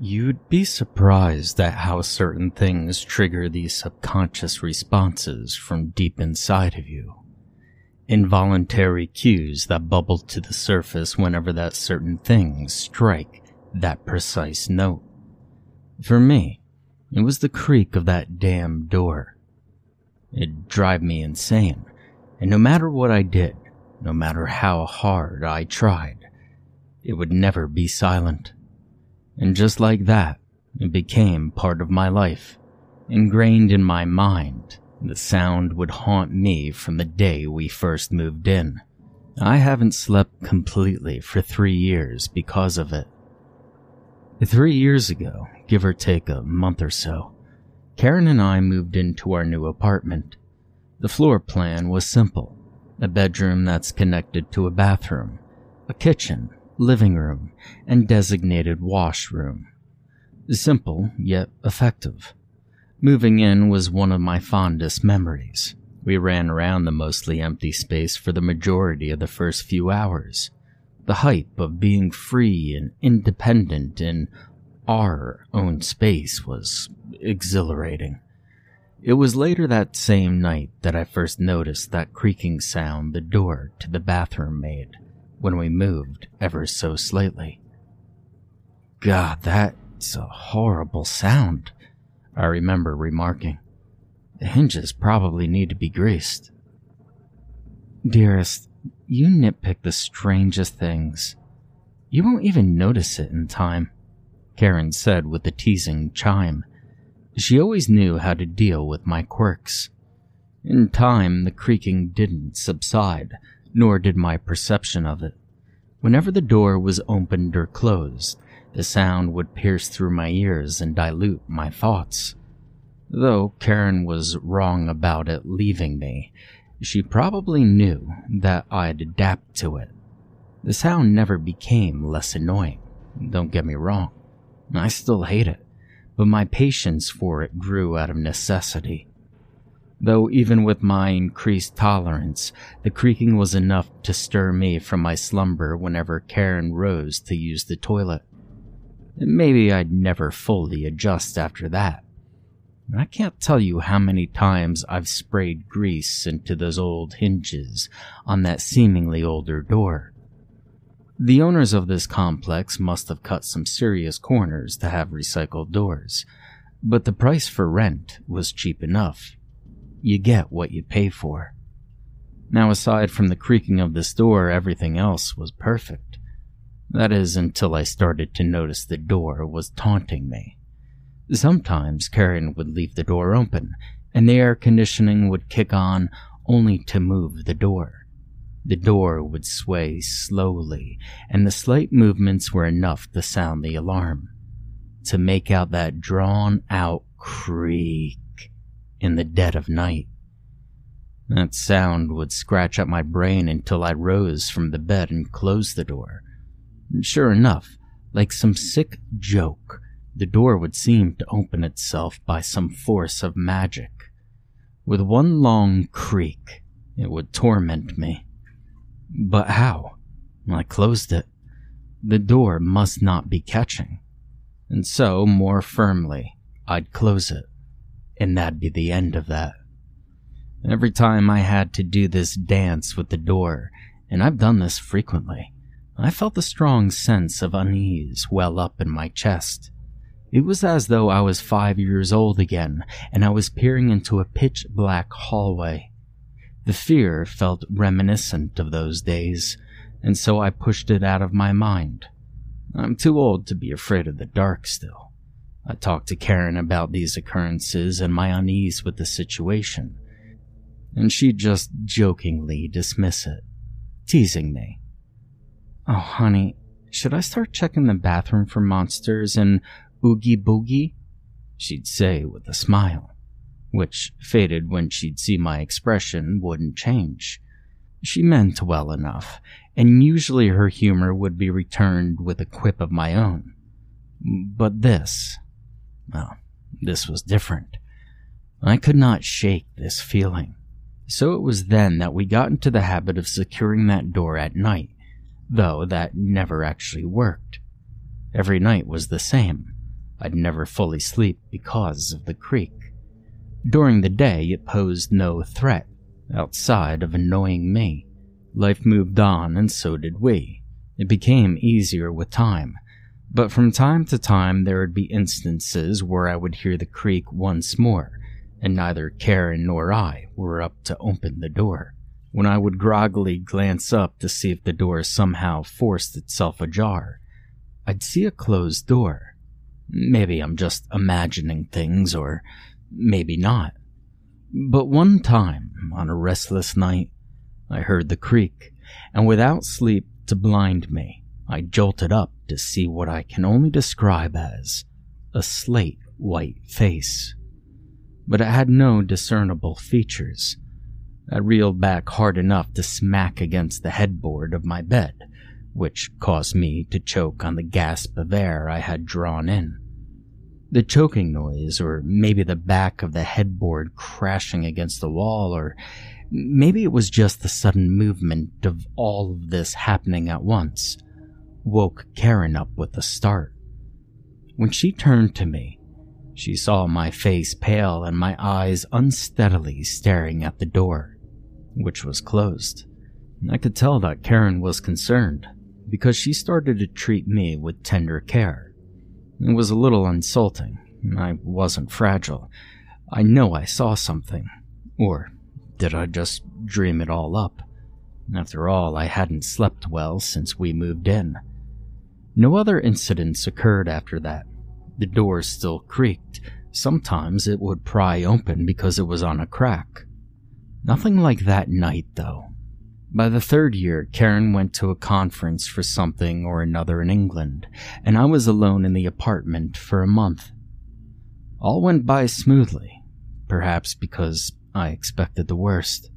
You'd be surprised at how certain things trigger these subconscious responses from deep inside of you. Involuntary cues that bubble to the surface whenever that certain things strike that precise note. For me, it was the creak of that damn door. It'd drive me insane, and no matter what I did, no matter how hard I tried, it would never be silent. And just like that, it became part of my life. Ingrained in my mind, the sound would haunt me from the day we first moved in. I haven't slept completely for 3 years because of it. 3 years ago, give or take a month or so, Karen and I moved into our new apartment. The floor plan was simple. A bedroom that's connected to a bathroom, a kitchen, living room, and designated washroom. Simple, yet effective. Moving in was one of my fondest memories. We ran around the mostly empty space for the majority of the first few hours. The hype of being free and independent in our own space was exhilarating. It was later that same night that I first noticed that creaking sound the door to the bathroom made when we moved ever so slightly. God, that's a horrible sound, I remember remarking. The hinges probably need to be greased. Dearest, you nitpick the strangest things. You won't even notice it in time, Karen said with a teasing chime. She always knew how to deal with my quirks. In time, the creaking didn't subside, nor did my perception of it. Whenever the door was opened or closed, the sound would pierce through my ears and dilute my thoughts. Though Karen was wrong about it leaving me, she probably knew that I'd adapt to it. The sound never became less annoying, don't get me wrong. I still hate it, but my patience for it grew out of necessity. Though even with my increased tolerance, the creaking was enough to stir me from my slumber whenever Karen rose to use the toilet. Maybe I'd never fully adjust after that. I can't tell you how many times I've sprayed grease into those old hinges on that seemingly older door. The owners of this complex must have cut some serious corners to have recycled doors, but the price for rent was cheap enough. You get what you pay for. Now, aside from the creaking of this door, everything else was perfect. That is, until I started to notice the door was taunting me. Sometimes Karen would leave the door open, and the air conditioning would kick on only to move the door. The door would sway slowly, and the slight movements were enough to sound the alarm, to make out that drawn-out creak in the dead of night. That sound would scratch at my brain until I rose from the bed and closed the door. Sure enough, like some sick joke, the door would seem to open itself by some force of magic. With one long creak, it would torment me. But how? I closed it. The door must not be catching. And so, more firmly, I'd close it. And that'd be the end of that. Every time I had to do this dance with the door, and I've done this frequently, I felt a strong sense of unease well up in my chest. It was as though I was 5 years old again, and I was peering into a pitch-black hallway. The fear felt reminiscent of those days, and so I pushed it out of my mind. I'm too old to be afraid of the dark still. I talked to Karen about these occurrences and my unease with the situation, and she just jokingly dismissed it, teasing me. Oh, honey, should I start checking the bathroom for monsters and oogie boogie? She'd say with a smile, which faded when she'd see my expression wouldn't change. She meant well enough, and usually her humor would be returned with a quip of my own. But this, well, this was different. I could not shake this feeling. So it was then that we got into the habit of securing that door at night, though that never actually worked. Every night was the same. I'd never fully sleep because of the creak. During the day, it posed no threat, outside of annoying me. Life moved on, and so did we. It became easier with time, but from time to time there would be instances where I would hear the creak once more, and neither Karen nor I were up to open the door, when I would groggily glance up to see if the door somehow forced itself ajar. I'd see a closed door. Maybe I'm just imagining things, or maybe not. But one time, on a restless night, I heard the creak, and without sleep to blind me, I jolted up to see what I can only describe as a slate white face. But it had no discernible features. I reeled back hard enough to smack against the headboard of my bed, which caused me to choke on the gasp of air I had drawn in. The choking noise, or maybe the back of the headboard crashing against the wall, or maybe it was just the sudden movement of all of this happening at once, woke Karen up with a start. When she turned to me, she saw my face pale and my eyes unsteadily staring at the door, which was closed. I could tell that Karen was concerned, because she started to treat me with tender care. It was a little insulting. I wasn't fragile. I know I saw something. Or did I just dream it all up? After all, I hadn't slept well since we moved in. No other incidents occurred after that. The door still creaked. Sometimes it would pry open because it was on a crack. Nothing like that night, though. By the third year, Karen went to a conference for something or another in England, and I was alone in the apartment for a month. All went by smoothly, perhaps because I expected the worst.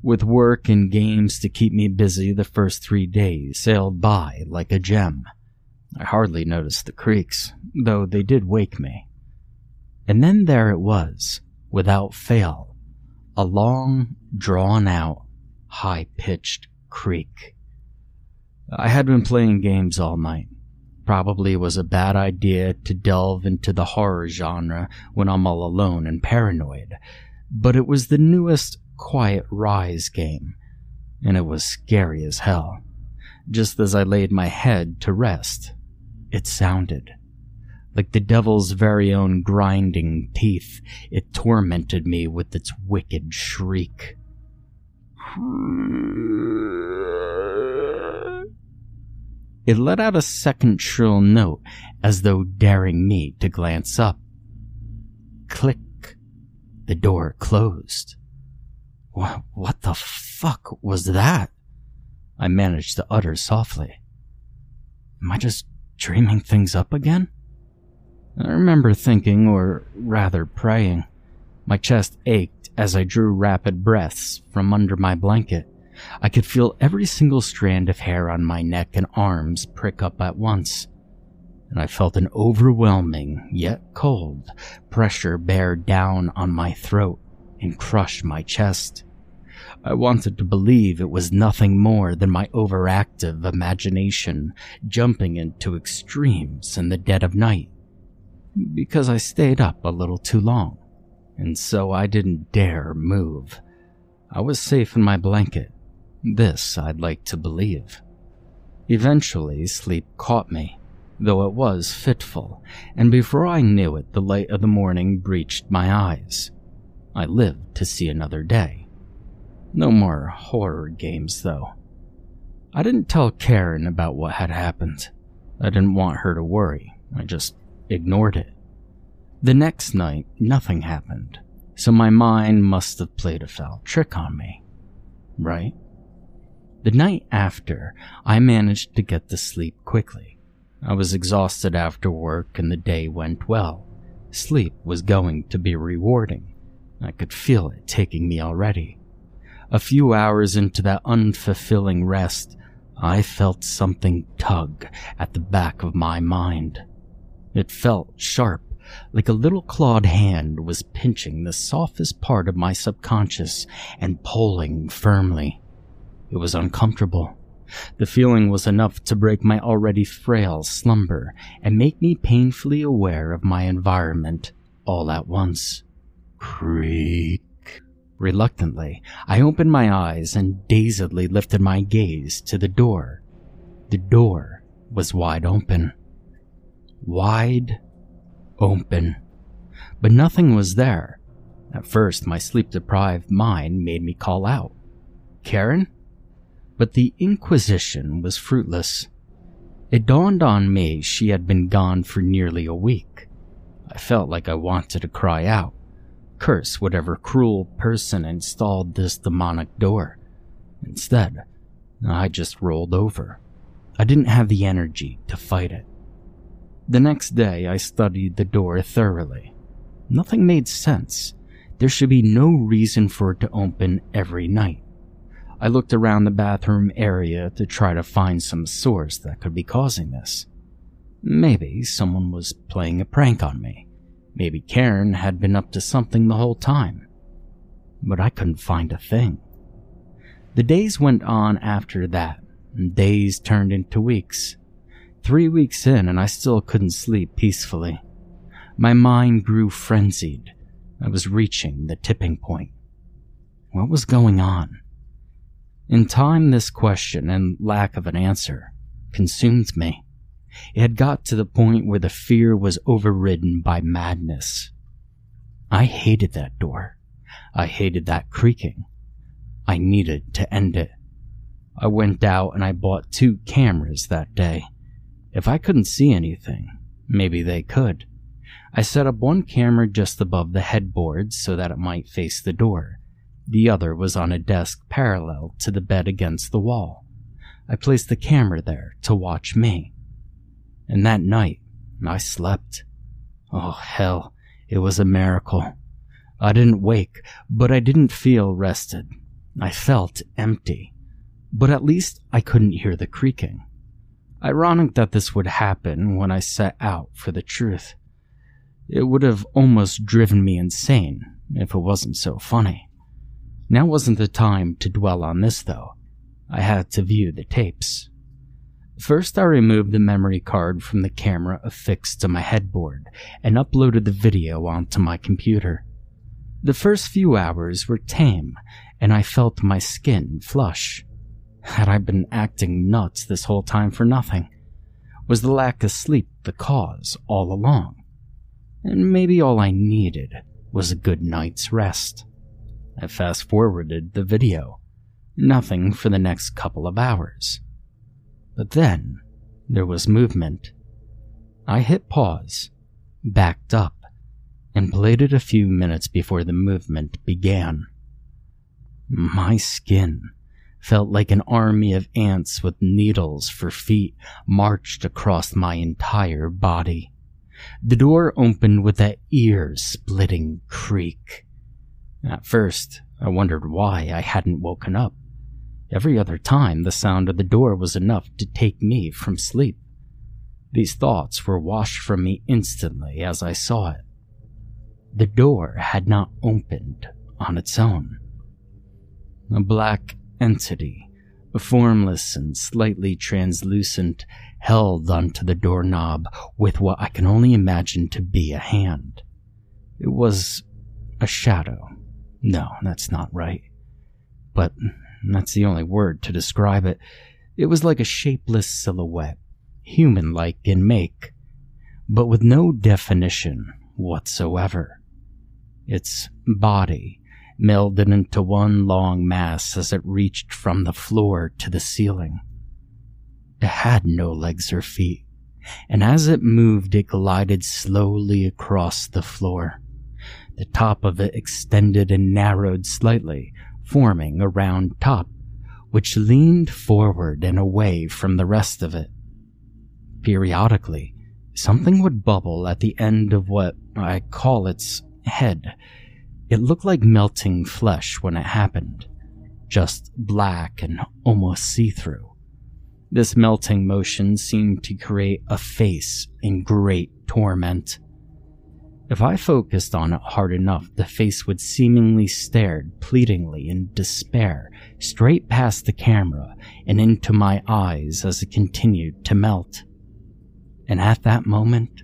With work and games to keep me busy, the first 3 days sailed by like a gem. I hardly noticed the creaks, though they did wake me. And then there it was, without fail, a long, drawn-out, high-pitched creak. I had been playing games all night. Probably it was a bad idea to delve into the horror genre when I'm all alone and paranoid, but it was the newest Quiet Rise game, and it was scary as hell. Just as I laid my head to rest, it sounded. Like the devil's very own grinding teeth, it tormented me with its wicked shriek. It let out a second shrill note, as though daring me to glance up. Click. The door closed. What the fuck was that? I managed to utter softly. Am I just dreaming things up again? I remember thinking, or rather praying. My chest ached as I drew rapid breaths from under my blanket. I could feel every single strand of hair on my neck and arms prick up at once, and I felt an overwhelming, yet cold, pressure bear down on my throat and crush my chest. I wanted to believe it was nothing more than my overactive imagination jumping into extremes in the dead of night, because I stayed up a little too long. And so I didn't dare move. I was safe in my blanket. This I'd like to believe. Eventually, sleep caught me, though it was fitful, and before I knew it, the light of the morning breached my eyes. I lived to see another day. No more horror games, though. I didn't tell Karen about what had happened. I didn't want her to worry. I just ignored it. The next night, nothing happened, so my mind must have played a foul trick on me, right? The night after, I managed to get to sleep quickly. I was exhausted after work and the day went well. Sleep was going to be rewarding. I could feel it taking me already. A few hours into that unfulfilling rest, I felt something tug at the back of my mind. It felt sharp, like a little clawed hand was pinching the softest part of my subconscious and pulling firmly. It was uncomfortable. The feeling was enough to break my already frail slumber and make me painfully aware of my environment all at once. Creak. Reluctantly, I opened my eyes and dazedly lifted my gaze to the door. The door was wide open. Wide open. But nothing was there. At first, my sleep-deprived mind made me call out, "Karen?" But the inquisition was fruitless. It dawned on me she had been gone for nearly a week. I felt like I wanted to cry out, curse whatever cruel person installed this demonic door. Instead, I just rolled over. I didn't have the energy to fight it. The next day, I studied the door thoroughly. Nothing made sense. There should be no reason for it to open every night. I looked around the bathroom area to try to find some source that could be causing this. Maybe someone was playing a prank on me. Maybe Karen had been up to something the whole time. But I couldn't find a thing. The days went on after that, and days turned into weeks. 3 weeks in, and I still couldn't sleep peacefully. My mind grew frenzied. I was reaching the tipping point. What was going on? In time, this question and lack of an answer consumed me. It had got to the point where the fear was overridden by madness. I hated that door. I hated that creaking. I needed to end it. I went out and I bought 2 cameras that day. If I couldn't see anything, maybe they could. I set up 1 camera just above the headboard so that it might face the door. The other was on a desk parallel to the bed against the wall. I placed the camera there to watch me. And that night, I slept. Oh hell, it was a miracle. I didn't wake, but I didn't feel rested. I felt empty. But at least I couldn't hear the creaking. Ironic that this would happen when I set out for the truth. It would have almost driven me insane if it wasn't so funny. Now wasn't the time to dwell on this, though. I had to view the tapes. First, I removed the memory card from the camera affixed to my headboard and uploaded the video onto my computer. The first few hours were tame, and I felt my skin flush. Had I been acting nuts this whole time for nothing? Was the lack of sleep the cause all along? And maybe all I needed was a good night's rest. I fast-forwarded the video. Nothing for the next couple of hours. But then, there was movement. I hit pause, backed up, and played it a few minutes before the movement began. My skin felt like an army of ants with needles for feet marched across my entire body. The door opened with that ear-splitting creak. At first, I wondered why I hadn't woken up. Every other time, the sound of the door was enough to take me from sleep. These thoughts were washed from me instantly as I saw it. The door had not opened on its own. A black entity, formless and slightly translucent, held onto the doorknob with what I can only imagine to be a hand. It was a shadow. No, that's not right. But that's the only word to describe it. It was like a shapeless silhouette, human-like in make, but with no definition whatsoever. Its body melded into one long mass as it reached from the floor to the ceiling. It had no legs or feet, and as it moved, it glided slowly across the floor. The top of it extended and narrowed slightly, forming a round top, which leaned forward and away from the rest of it. Periodically, something would bubble at the end of what I call its head. It looked like melting flesh when it happened, just black and almost see-through. This melting motion seemed to create a face in great torment. If I focused on it hard enough, the face would seemingly stare pleadingly in despair straight past the camera and into my eyes as it continued to melt. And at that moment,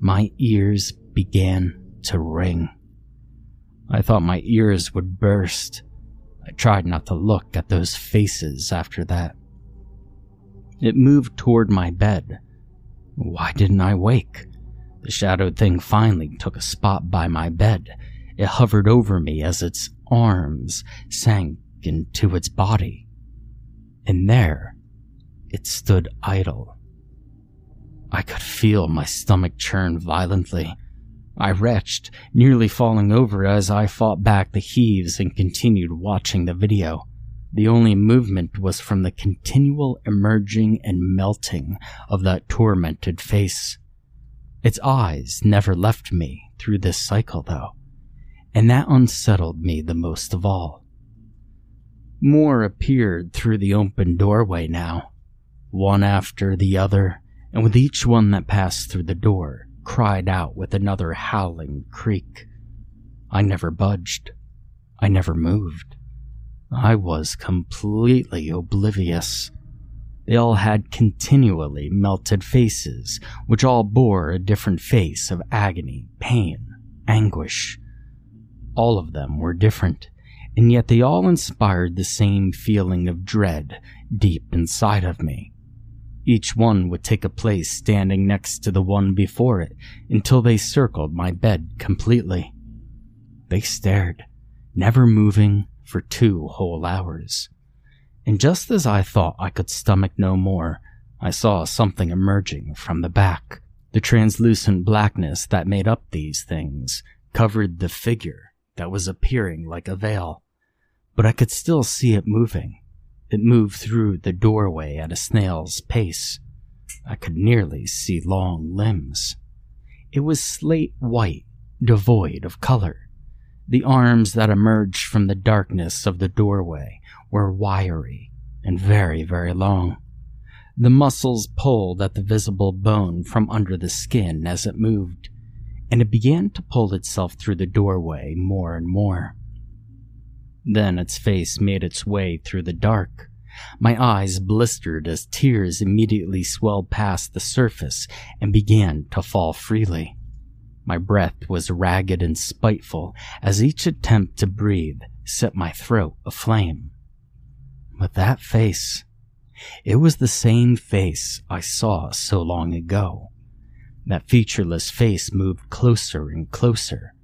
my ears began to ring. I thought my ears would burst. I tried not to look at those faces after that. It moved toward my bed. Why didn't I wake? The shadowed thing finally took a spot by my bed. It hovered over me as its arms sank into its body. And there, it stood idle. I could feel my stomach churn violently. I retched, nearly falling over as I fought back the heaves and continued watching the video. The only movement was from the continual emerging and melting of that tormented face. Its eyes never left me through this cycle, though, and that unsettled me the most of all. More appeared through the open doorway now, one after the other, and with each one that passed through the door, cried out with another howling creak. I never budged. I never moved. I was completely oblivious. They all had continually melted faces, which all bore a different face of agony, pain, anguish. All of them were different, and yet they all inspired the same feeling of dread deep inside of me. Each one would take a place standing next to the one before it until they circled my bed completely. They stared, never moving, for 2 whole hours. And just as I thought I could stomach no more, I saw something emerging from the back. The translucent blackness that made up these things covered the figure that was appearing like a veil, but I could still see it moving. It moved through the doorway at a snail's pace. I could nearly see long limbs. It was slate white, devoid of color. The arms that emerged from the darkness of the doorway were wiry and very, very long. The muscles pulled at the visible bone from under the skin as it moved, and it began to pull itself through the doorway more and more. Then its face made its way through the dark. My eyes blistered as tears immediately swelled past the surface and began to fall freely. My breath was ragged and spiteful as each attempt to breathe set my throat aflame. But that face, it was the same face I saw so long ago. That featureless face moved closer and closer.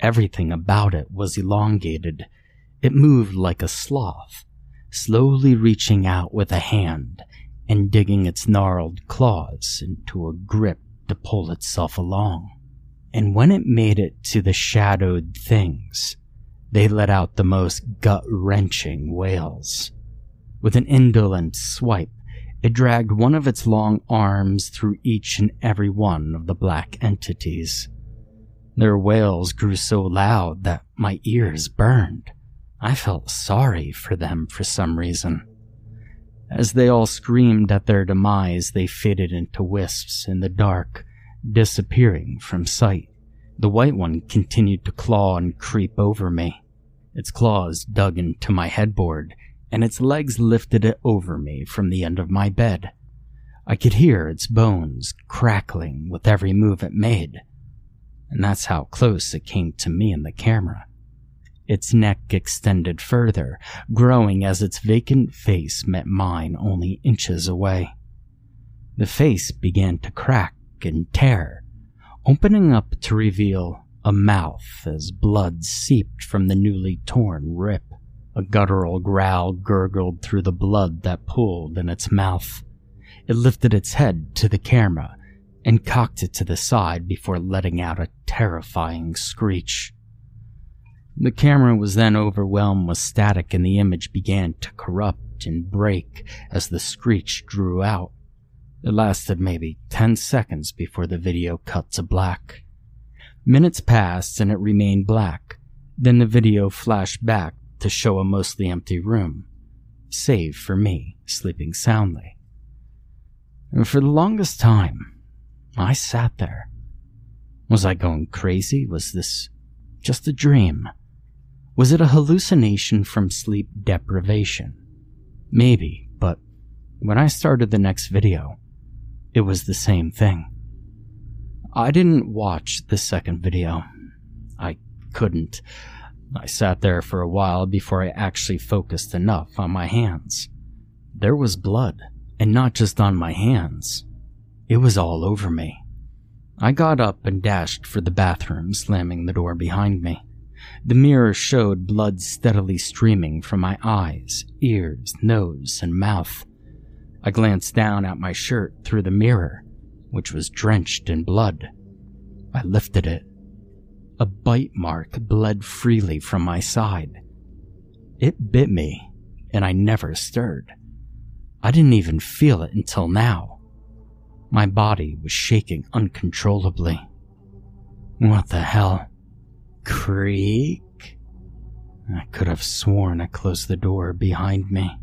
Everything about it was elongated. It moved like a sloth, slowly reaching out with a hand and digging its gnarled claws into a grip to pull itself along. And when it made it to the shadowed things, they let out the most gut-wrenching wails. With an indolent swipe, it dragged one of its long arms through each and every one of the black entities. Their wails grew so loud that my ears burned. I felt sorry for them for some reason. As they all screamed at their demise, they faded into wisps in the dark, disappearing from sight. The white one continued to claw and creep over me. Its claws dug into my headboard, and its legs lifted it over me from the end of my bed. I could hear its bones crackling with every move it made, and that's how close it came to me in the camera. its neck extended further, growing as its vacant face met mine only inches away. The face began to crack and tear, opening up to reveal a mouth as blood seeped from the newly torn rip. A guttural growl gurgled through the blood that pooled in its mouth. It lifted its head to the camera and cocked it to the side before letting out a terrifying screech. The camera was then overwhelmed with static, and the image began to corrupt and break as the screech drew out. It lasted maybe 10 seconds before the video cut to black. Minutes passed and it remained black. Then the video flashed back to show a mostly empty room, save for me sleeping soundly. And for the longest time, I sat there. Was I going crazy? Was this just a dream? Was it a hallucination from sleep deprivation? Maybe, but when I started the next video, it was the same thing. I didn't watch the second video. I couldn't. I sat there for a while before I actually focused enough on my hands. There was blood, and not just on my hands. It was all over me. I got up and dashed for the bathroom, slamming the door behind me. The mirror showed blood steadily streaming from my eyes, ears, nose, and mouth. I glanced down at my shirt through the mirror, which was drenched in blood. I lifted it. A bite mark bled freely from my side. It bit me, and I never stirred. I didn't even feel it until now. My body was shaking uncontrollably. What the hell? Creak? I could have sworn I closed the door behind me.